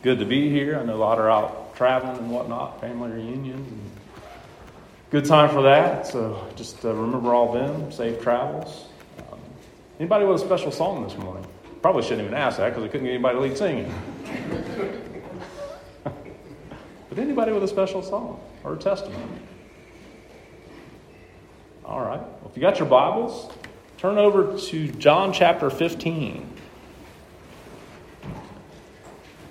Good to be here. I know a lot are out traveling and whatnot, family reunion. Good time for that. So just remember all them. Safe travels. Anybody with a special song this morning? Probably shouldn't even ask that because I couldn't get anybody to lead singing. But anybody with a special song or a testimony? All right. Well, if you got your Bibles, turn over to John chapter 15.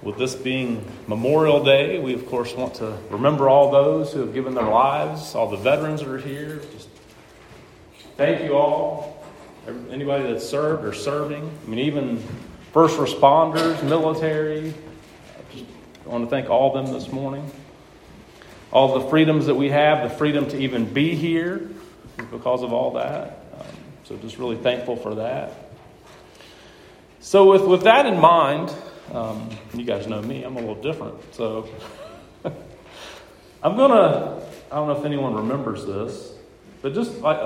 With this being Memorial Day, we, of course, want to remember all those who have given their lives, all the veterans that are here. Just thank you all, anybody that's served or serving. I mean, even first responders, military. Just want to thank all of them this morning. All the freedoms that we have, the freedom to even be here because of all that. So just really thankful for that. So with that in mind, you guys know me, I'm a little different. So I don't know if anyone remembers this, but just like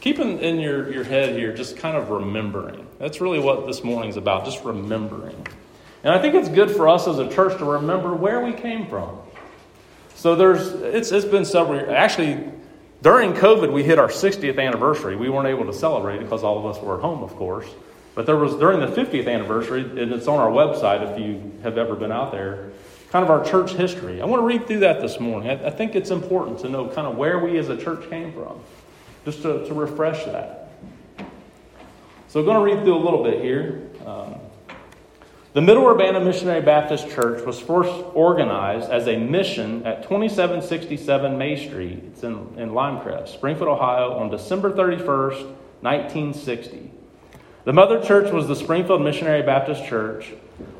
keeping in your head here, just kind of remembering. That's really what this morning's about, just remembering. And I think it's good for us as a church to remember where we came from. So it's been several, actually, during COVID, we hit our 60th anniversary. We weren't able to celebrate because all of us were at home, of course. But there was, during the 50th anniversary, and it's on our website if you have ever been out there, kind of our church history. I want to read through that this morning. I think it's important to know kind of where we as a church came from, just to refresh that. So I'm going to read through a little bit here. The Middle Urbana Missionary Baptist Church was first organized as a mission at 2767 May Street. It's in Limecrest, Springfield, Ohio, on December 31st, 1960. The mother church was the Springfield Missionary Baptist Church.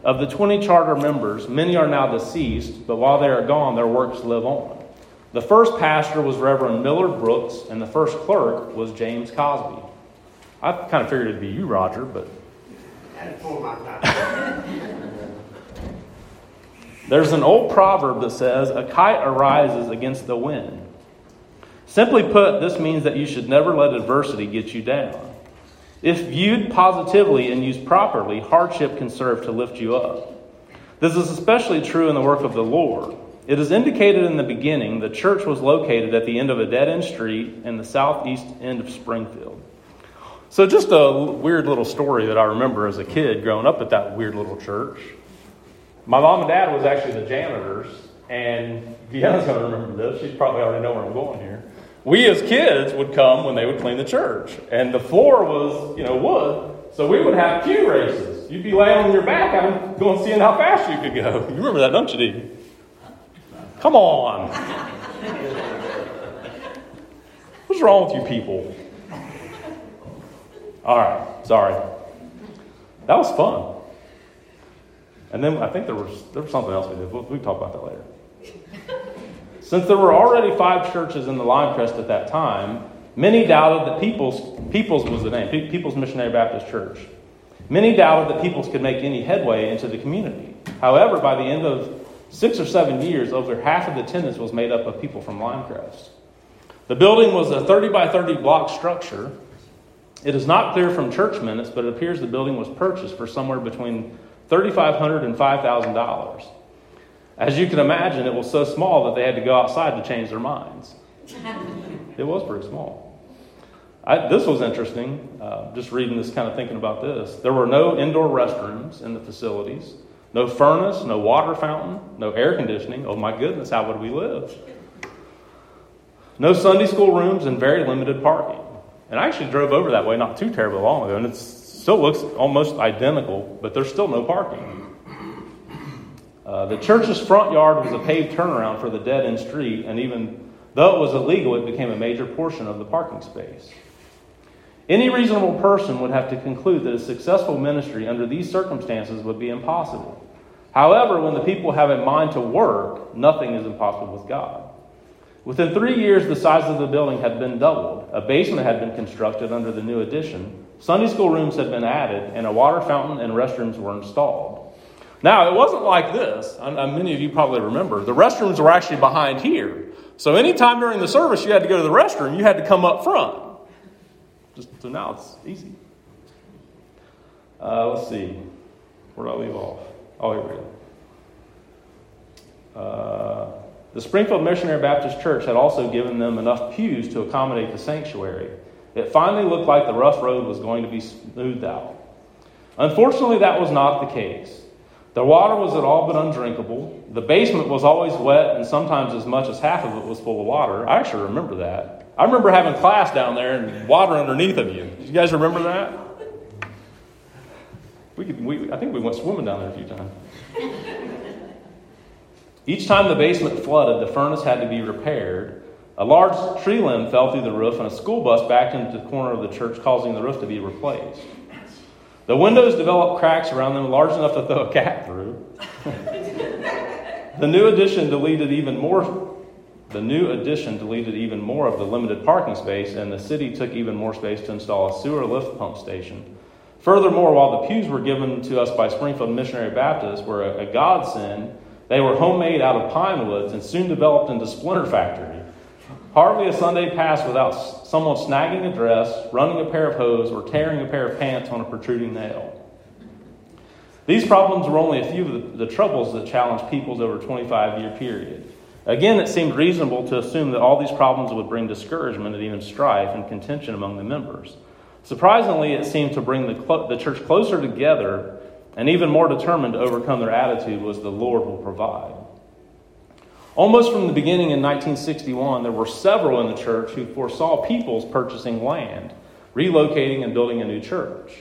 Of the 20 charter members, many are now deceased, but while they are gone, their works live on. The first pastor was Reverend Miller Brooks, and the first clerk was James Cosby. I kind of figured it'd be you, Roger, but... There's an old proverb that says, "A kite arises against the wind." Simply put, this means that you should never let adversity get you down. If viewed positively and used properly, hardship can serve to lift you up. This is especially true in the work of the Lord. It is indicated in the beginning the church was located at the end of a dead-end street in the southeast end of Springfield. So just a weird little story that I remember as a kid growing up at that weird little church. My mom and dad was actually the janitors, and Deanna's going to remember this. She's probably already know where I'm going here. We as kids would come when they would clean the church, and the floor was, wood, so we would have pew races. You'd be laying on your back, I'm going seeing how fast you could go. You remember that, don't you, Dee? Come on. What's wrong with you people? All right, sorry. That was fun. And then I think there was something else we did. We'll talk about that later. Since there were already 5 churches in the Limecrest at that time, many doubted that Peoples was the name, Peoples Missionary Baptist Church. Many doubted that Peoples could make any headway into the community. However, by the end of 6 or 7 years, over half of the attendance was made up of people from Limecrest. The building was a 30-by-30 block structure. It is not clear from church minutes, but it appears the building was purchased for somewhere between $3,500 and $5,000. As you can imagine, it was so small that they had to go outside to change their minds. It was pretty small. This was interesting, just reading this, kind of thinking about this. There were no indoor restrooms in the facilities, no furnace, no water fountain, no air conditioning. Oh my goodness, how would we live? No Sunday school rooms and very limited parking. And I actually drove over that way not too terribly long ago, and it still looks almost identical, but there's still no parking. The church's front yard was a paved turnaround for the dead-end street, and even though it was illegal, it became a major portion of the parking space. Any reasonable person would have to conclude that a successful ministry under these circumstances would be impossible. However, when the people have a mind to work, nothing is impossible with God. Within 3 years, the size of the building had been doubled. A basement had been constructed under the new addition. Sunday school rooms had been added, and a water fountain and restrooms were installed. Now, it wasn't like this. Many of you probably remember. The restrooms were actually behind here. So anytime during the service you had to go to the restroom, you had to come up front. So now it's easy. Let's see. Where do I leave off? Oh, here we go. The Springfield Missionary Baptist Church had also given them enough pews to accommodate the sanctuary. It finally looked like the rough road was going to be smoothed out. Unfortunately, that was not the case. The water was at all but undrinkable. The basement was always wet, and sometimes as much as half of it was full of water. I actually remember that. I remember having class down there and water underneath of you. You guys remember that? I think we went swimming down there a few times. Each time the basement flooded, the furnace had to be repaired. A large tree limb fell through the roof, and a school bus backed into the corner of the church, causing the roof to be replaced. The windows developed cracks around them large enough to throw a cat through. The new addition deleted even more of the limited parking space, and the city took even more space to install a sewer lift pump station. Furthermore, while the pews were given to us by Springfield Missionary Baptists were a godsend, they were homemade out of pine woods and soon developed into Splinter Factory. Hardly a Sunday passed without someone snagging a dress, running a pair of hose, or tearing a pair of pants on a protruding nail. These problems were only a few of the troubles that challenged peoples over a 25-year period. Again, it seemed reasonable to assume that all these problems would bring discouragement and even strife and contention among the members. Surprisingly, it seemed to bring the church closer together, and even more determined to overcome their attitude was the Lord will provide. Almost from the beginning in 1961, there were several in the church who foresaw peoples purchasing land, relocating and building a new church.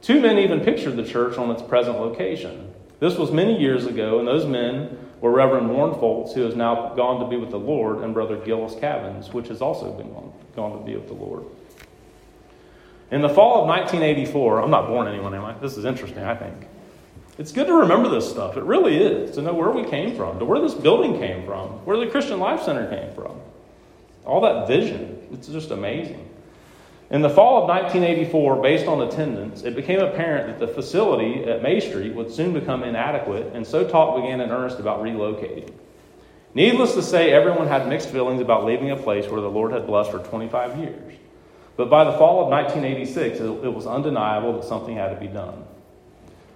Two men even pictured the church on its present location. This was many years ago, and those men were Reverend Warren Fultz, who has now gone to be with the Lord, and Brother Gillis Cavins, which has also been gone to be with the Lord. In the fall of 1984, I'm not born anyone, am I? This is interesting, I think. It's good to remember this stuff. It really is, to know where we came from, to where this building came from, where the Christian Life Center came from. All that vision, it's just amazing. In the fall of 1984, based on attendance, it became apparent that the facility at May Street would soon become inadequate, and so talk began in earnest about relocating. Needless to say, everyone had mixed feelings about leaving a place where the Lord had blessed for 25 years. But by the fall of 1986, it was undeniable that something had to be done.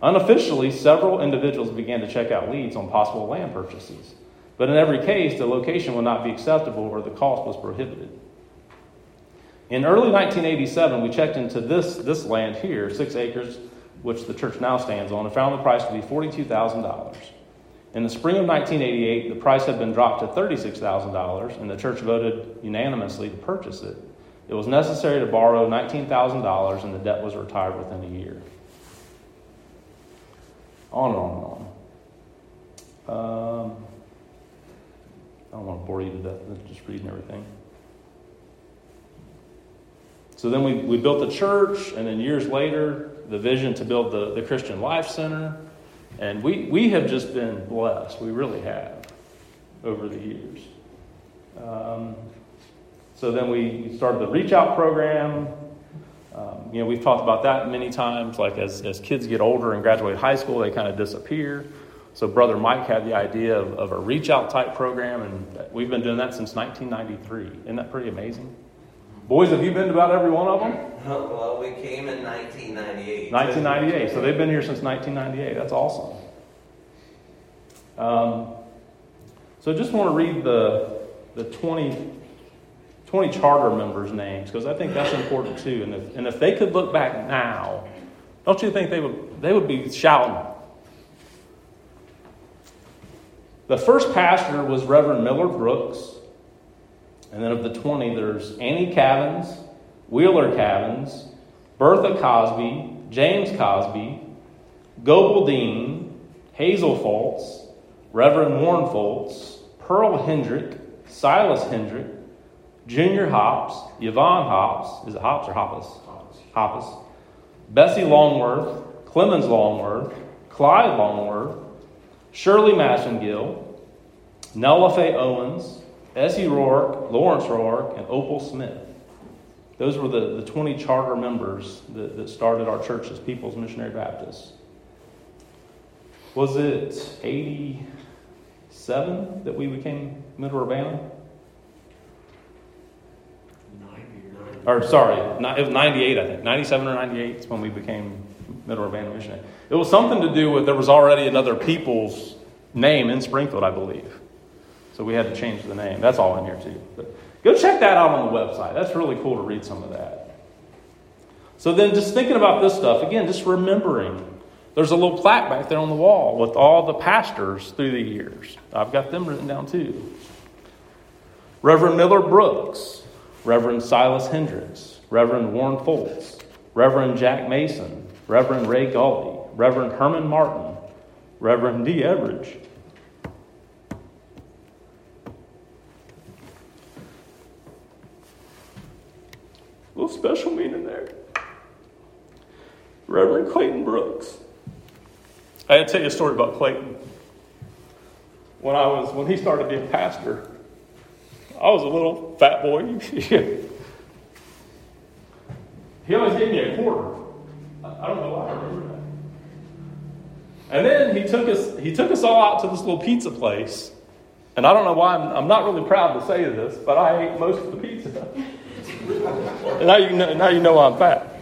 Unofficially, several individuals began to check out leads on possible land purchases. But in every case, the location would not be acceptable or the cost was prohibited. In early 1987, we checked into this land here, 6 acres, which the church now stands on, and found the price to be $42,000. In the spring of 1988, the price had been dropped to $36,000, and the church voted unanimously to purchase it. It was necessary to borrow $19,000, and the debt was retired within a year. On and on and on. I don't want to bore you to death with just reading everything. So then we built the church, and then years later, the vision to build the Christian Life Center. And we have just been blessed. We really have over the years. So then we started the Reach Out program. We've talked about that many times, like as kids get older and graduate high school, they kind of disappear. So Brother Mike had the idea of a Reach Out type program, and we've been doing that since 1993. Isn't that pretty amazing? Boys, have you been to about every one of them? Well, we came in 1998. 1998, so they've been here since 1998. That's awesome. So just want to read the 20 charter members' names, because I think that's important too. And if they could look back now, don't you think they would be shouting? The first pastor was Reverend Miller Brooks. And then of the 20, there's Annie Cavins, Wheeler Cavins, Bertha Cosby, James Cosby, Gobel Dean, Hazel Fultz, Reverend Warren Fultz, Pearl Hendrick, Silas Hendrick, Junior Hopps, Yvonne Hopps, is it Hopps or Hoppus? Hopps. Bessie Longworth, Clemens Longworth, Clyde Longworth, Shirley Massengill, Nella Faye Owens, Essie Rourke, Lawrence Rourke, and Opal Smith. Those were the 20 charter members that started our church as Peoples Missionary Baptist. Was it 87 that we became Middle Urbana? Or sorry, it was 98, I think. 97 or 98 is when we became Middle Urbana Missionary. It was something to do with there was already another people's name in Springfield, I believe. So we had to change the name. That's all in here too. But go check that out on the website. That's really cool to read some of that. So then just thinking about this stuff, again, just remembering. There's a little plaque back there on the wall with all the pastors through the years. I've got them written down too. Reverend Miller Brooks. Reverend Silas Hendricks, Reverend Warren Fultz, Reverend Jack Mason, Reverend Ray Gauley, Reverend Herman Martin, Reverend D. Everidge. A little special meaning there. Reverend Clayton Brooks. I had to tell you a story about Clayton. When he started being pastor, I was a little fat boy. He always gave me a quarter. I don't know why I remember that. And then he took us all out to this little pizza place. And I don't know why, I'm not really proud to say this, but I ate most of the pizza. And now you know why I'm fat.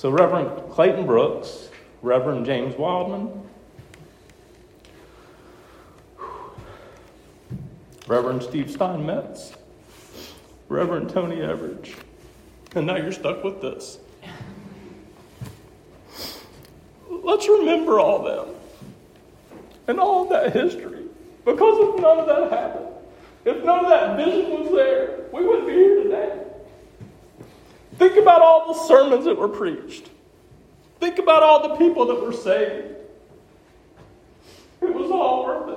So Reverend Clayton Brooks, Reverend James Wildman, Reverend Steve Steinmetz, Reverend Tony Everidge, and now you're stuck with this. Let's remember all them and all of that history, because if none of that happened, if none of that vision was there, we wouldn't be here today. Think about all the sermons that were preached. Think about all the people that were saved. It was all worth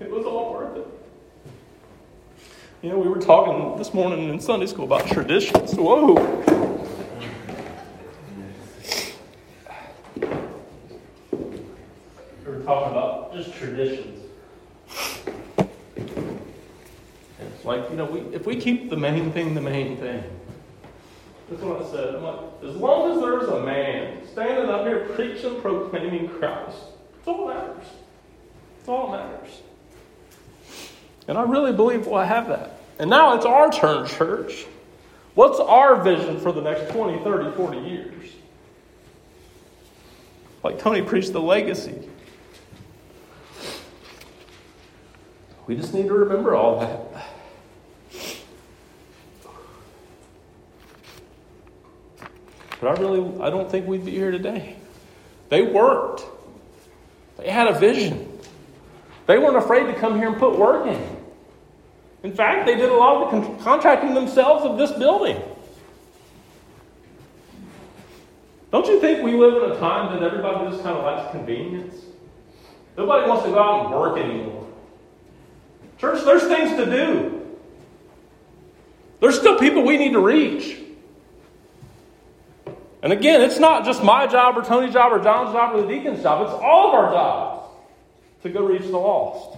it. It was all worth it. You know, we were talking this morning in Sunday school about traditions. Whoa. We were talking about just traditions. It's like, you know, if we keep the main thing, that's what I said. I'm like, as long as there's a man standing up here preaching, proclaiming Christ, it's all that matters. It's all that matters. And I really believe we'll have that. And now it's our turn, church. What's our vision for the next 20, 30, 40 years? Like Tony preached the legacy. We just need to remember all that. But I don't think we'd be here today. They worked. They had a vision. They weren't afraid to come here and put work in. In fact, they did a lot of the contracting themselves of this building. Don't you think we live in a time that everybody just kind of likes convenience? Nobody wants to go out and work anymore. Church, there's things to do. There's still people we need to reach. And again, it's not just my job or Tony's job or John's job or the deacon's job. It's all of our jobs to go reach the lost.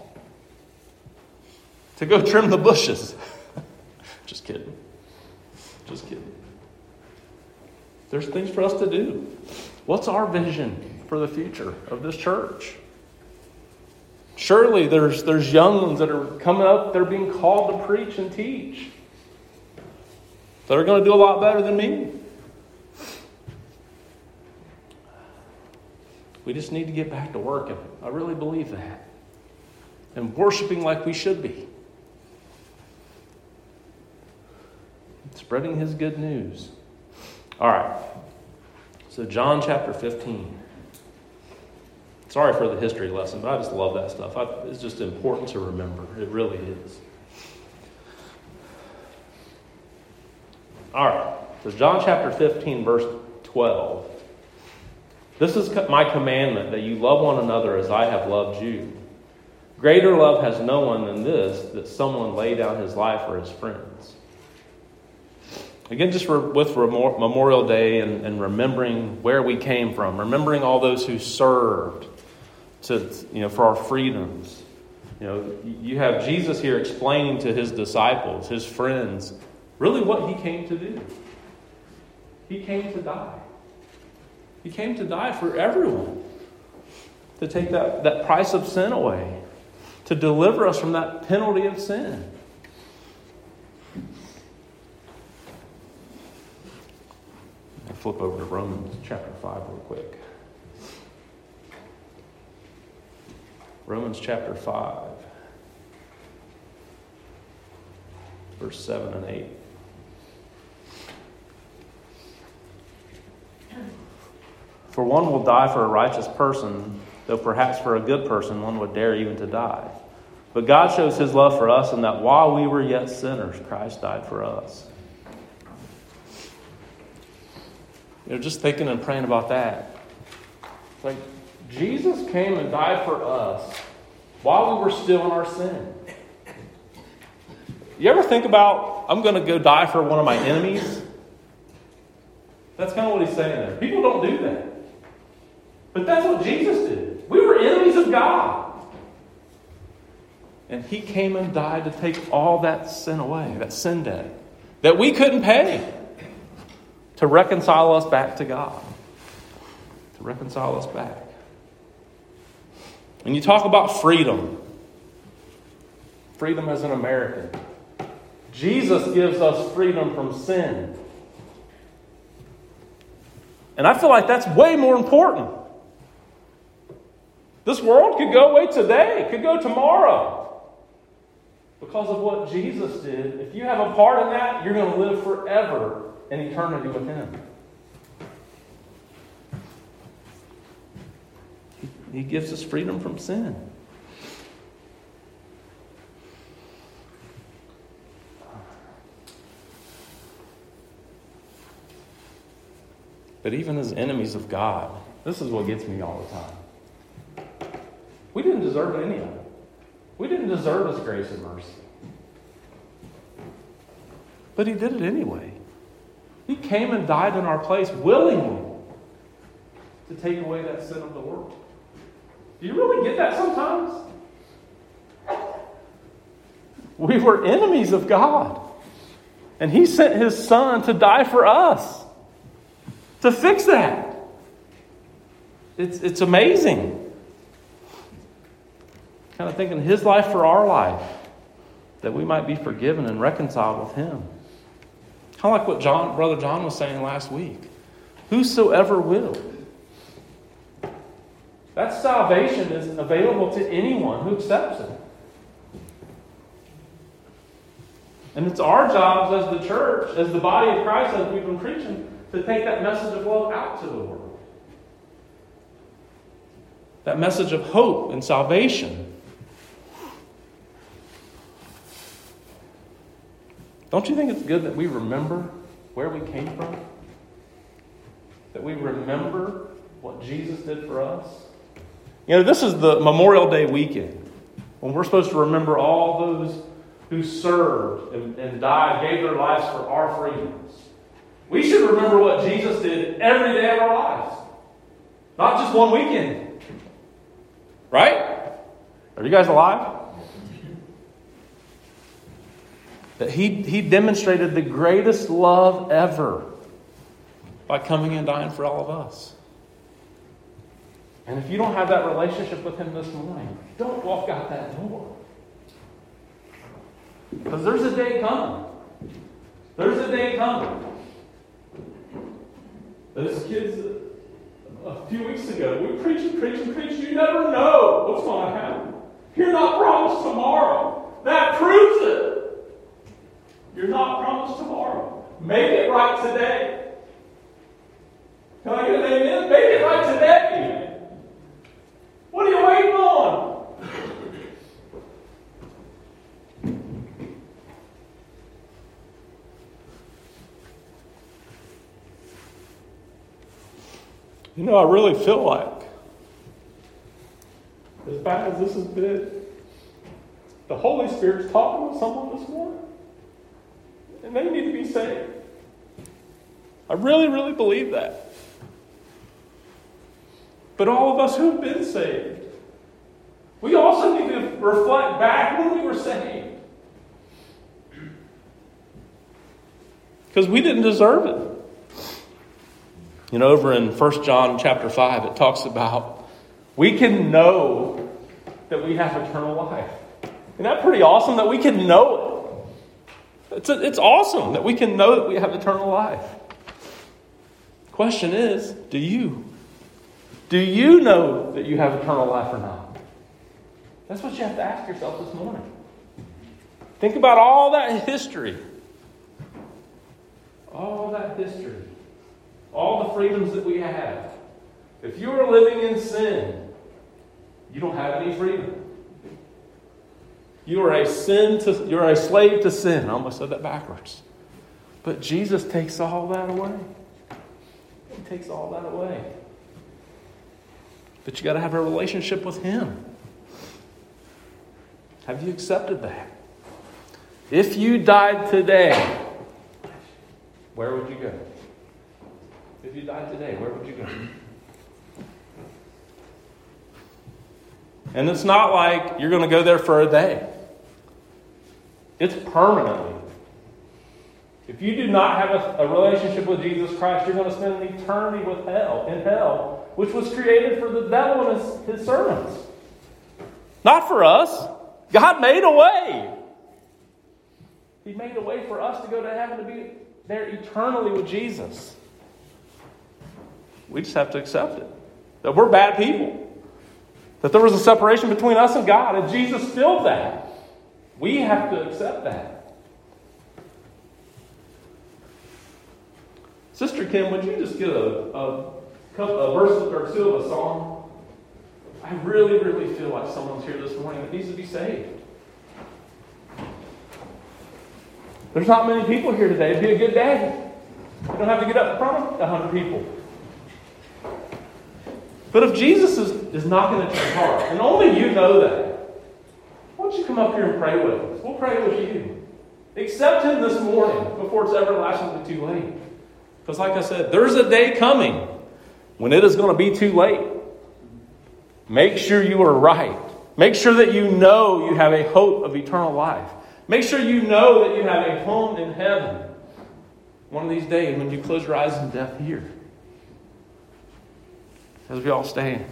To go trim the bushes. Just kidding. Just kidding. There's things for us to do. What's our vision for the future of this church? Surely there's young ones that are coming up. They're being called to preach and teach. That are going to do a lot better than me. We just need to get back to working. I really believe that. And worshiping like we should be. Spreading his good news. All right. So John chapter 15. Sorry for the history lesson, but I just love that stuff. It's just important to remember. It really is. All right. So John chapter 15, verse 12. This is my commandment, that you love one another as I have loved you. Greater love has no one than this, that someone lay down his life for his friends. Again, just with Memorial Day and remembering where we came from, remembering all those who served for our freedoms. You know, you have Jesus here explaining to his disciples, his friends, really what he came to do. He came to die. He came to die for everyone, to take that price of sin away, to deliver us from that penalty of sin. I'll flip over to Romans chapter 5 real quick. Romans chapter 5, verse 7 and 8. For one will die for a righteous person, though perhaps for a good person one would dare even to die. But God shows his love for us in that while we were yet sinners, Christ died for us. You know, just thinking and praying about that. It's like, Jesus came and died for us while we were still in our sin. You ever think about, I'm going to go die for one of my enemies? That's kind of what he's saying there. People don't do that. But that's what Jesus did. We were enemies of God. And he came and died to take all that sin away, that sin debt, that we couldn't pay, to reconcile us back to God, to reconcile us back. And you talk about freedom. Freedom as an American. Jesus gives us freedom from sin. And I feel like that's way more important. This world could go away today, could go tomorrow. Because of what Jesus did, if you have a part in that, you're going to live forever in eternity with Him. He gives us freedom from sin. But even as enemies of God, this is what gets me all the time. We didn't deserve any of it. We didn't deserve His grace and mercy. But He did it anyway. He came and died in our place willingly to take away that sin of the world. Do you really get that sometimes? We were enemies of God. And He sent His Son to die for us. To fix that. It's amazing. Kind of thinking His life for our life, that we might be forgiven and reconciled with Him. Kind of like what Brother John was saying last week. Whosoever will. That salvation is available to anyone who accepts it. And it's our jobs as the church, as the body of Christ, as we've been preaching, to take that message of love out to the world. That message of hope and salvation. Don't you think it's good that we remember where we came from? That we remember what Jesus did for us? You know, this is the Memorial Day weekend when we're supposed to remember all those who served and died, gave their lives for our freedoms. We should remember what Jesus did every day of our lives. Not just one weekend. Right? Are you guys alive? That he demonstrated the greatest love ever by coming and dying for all of us. And if you don't have that relationship with Him this morning, don't walk out that door. Because there's a day coming. There's a day coming. Those kids a few weeks ago, we preach. You never know what's going to happen. You're not promised tomorrow. That proves it. You're not promised tomorrow. Make it right today. Can I get an amen? Make it right today. What are you waiting on? You know, I really feel like, as bad as this has been, the Holy Spirit's talking with someone this morning. And they need to be saved. I really, really believe that. But all of us who have been saved, we also need to reflect back when we were saved. Because we didn't deserve it. You know, over in 1 John chapter 5, it talks about we can know that we have eternal life. Isn't that pretty awesome that we can know it? It's awesome that we can know that we have eternal life. Question is, do you know that you have eternal life or not? That's what you have to ask yourself this morning. Think about all that history. All that history. All the freedoms that we have. If you are living in sin, you don't have any freedom. You are a slave to sin. I almost said that backwards. But Jesus takes all that away. He takes all that away. But you got to have a relationship with Him. Have you accepted that? If you died today, where would you go? If you died today, where would you go? And it's not like you're going to go there for a day. It's permanently. If you do not have a relationship with Jesus Christ, you're going to spend an eternity in hell, which was created for the devil and his servants. Not for us. God made a way. He made a way for us to go to heaven, to be there eternally with Jesus. We just have to accept it. That we're bad people. That there was a separation between us and God, and Jesus filled that. We have to accept that. Sister Kim, would you just get a verse or two of a song? I really, really feel like someone's here this morning that needs to be saved. There's not many people here today. It'd be a good day. You don't have to get up in front of 100 people. But if Jesus is knocking at your heart, and only you know that, why don't you come up here and pray with us? We'll pray with you. Accept Him this morning before it's everlastingly too late. Because like I said, there's a day coming when it is going to be too late. Make sure you are right. Make sure that you know you have a hope of eternal life. Make sure you know that you have a home in heaven. One of these days when you close your eyes in death here. As we all stand.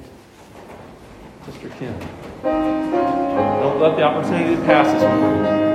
Sister Kim. Don't let the opportunity pass this morning.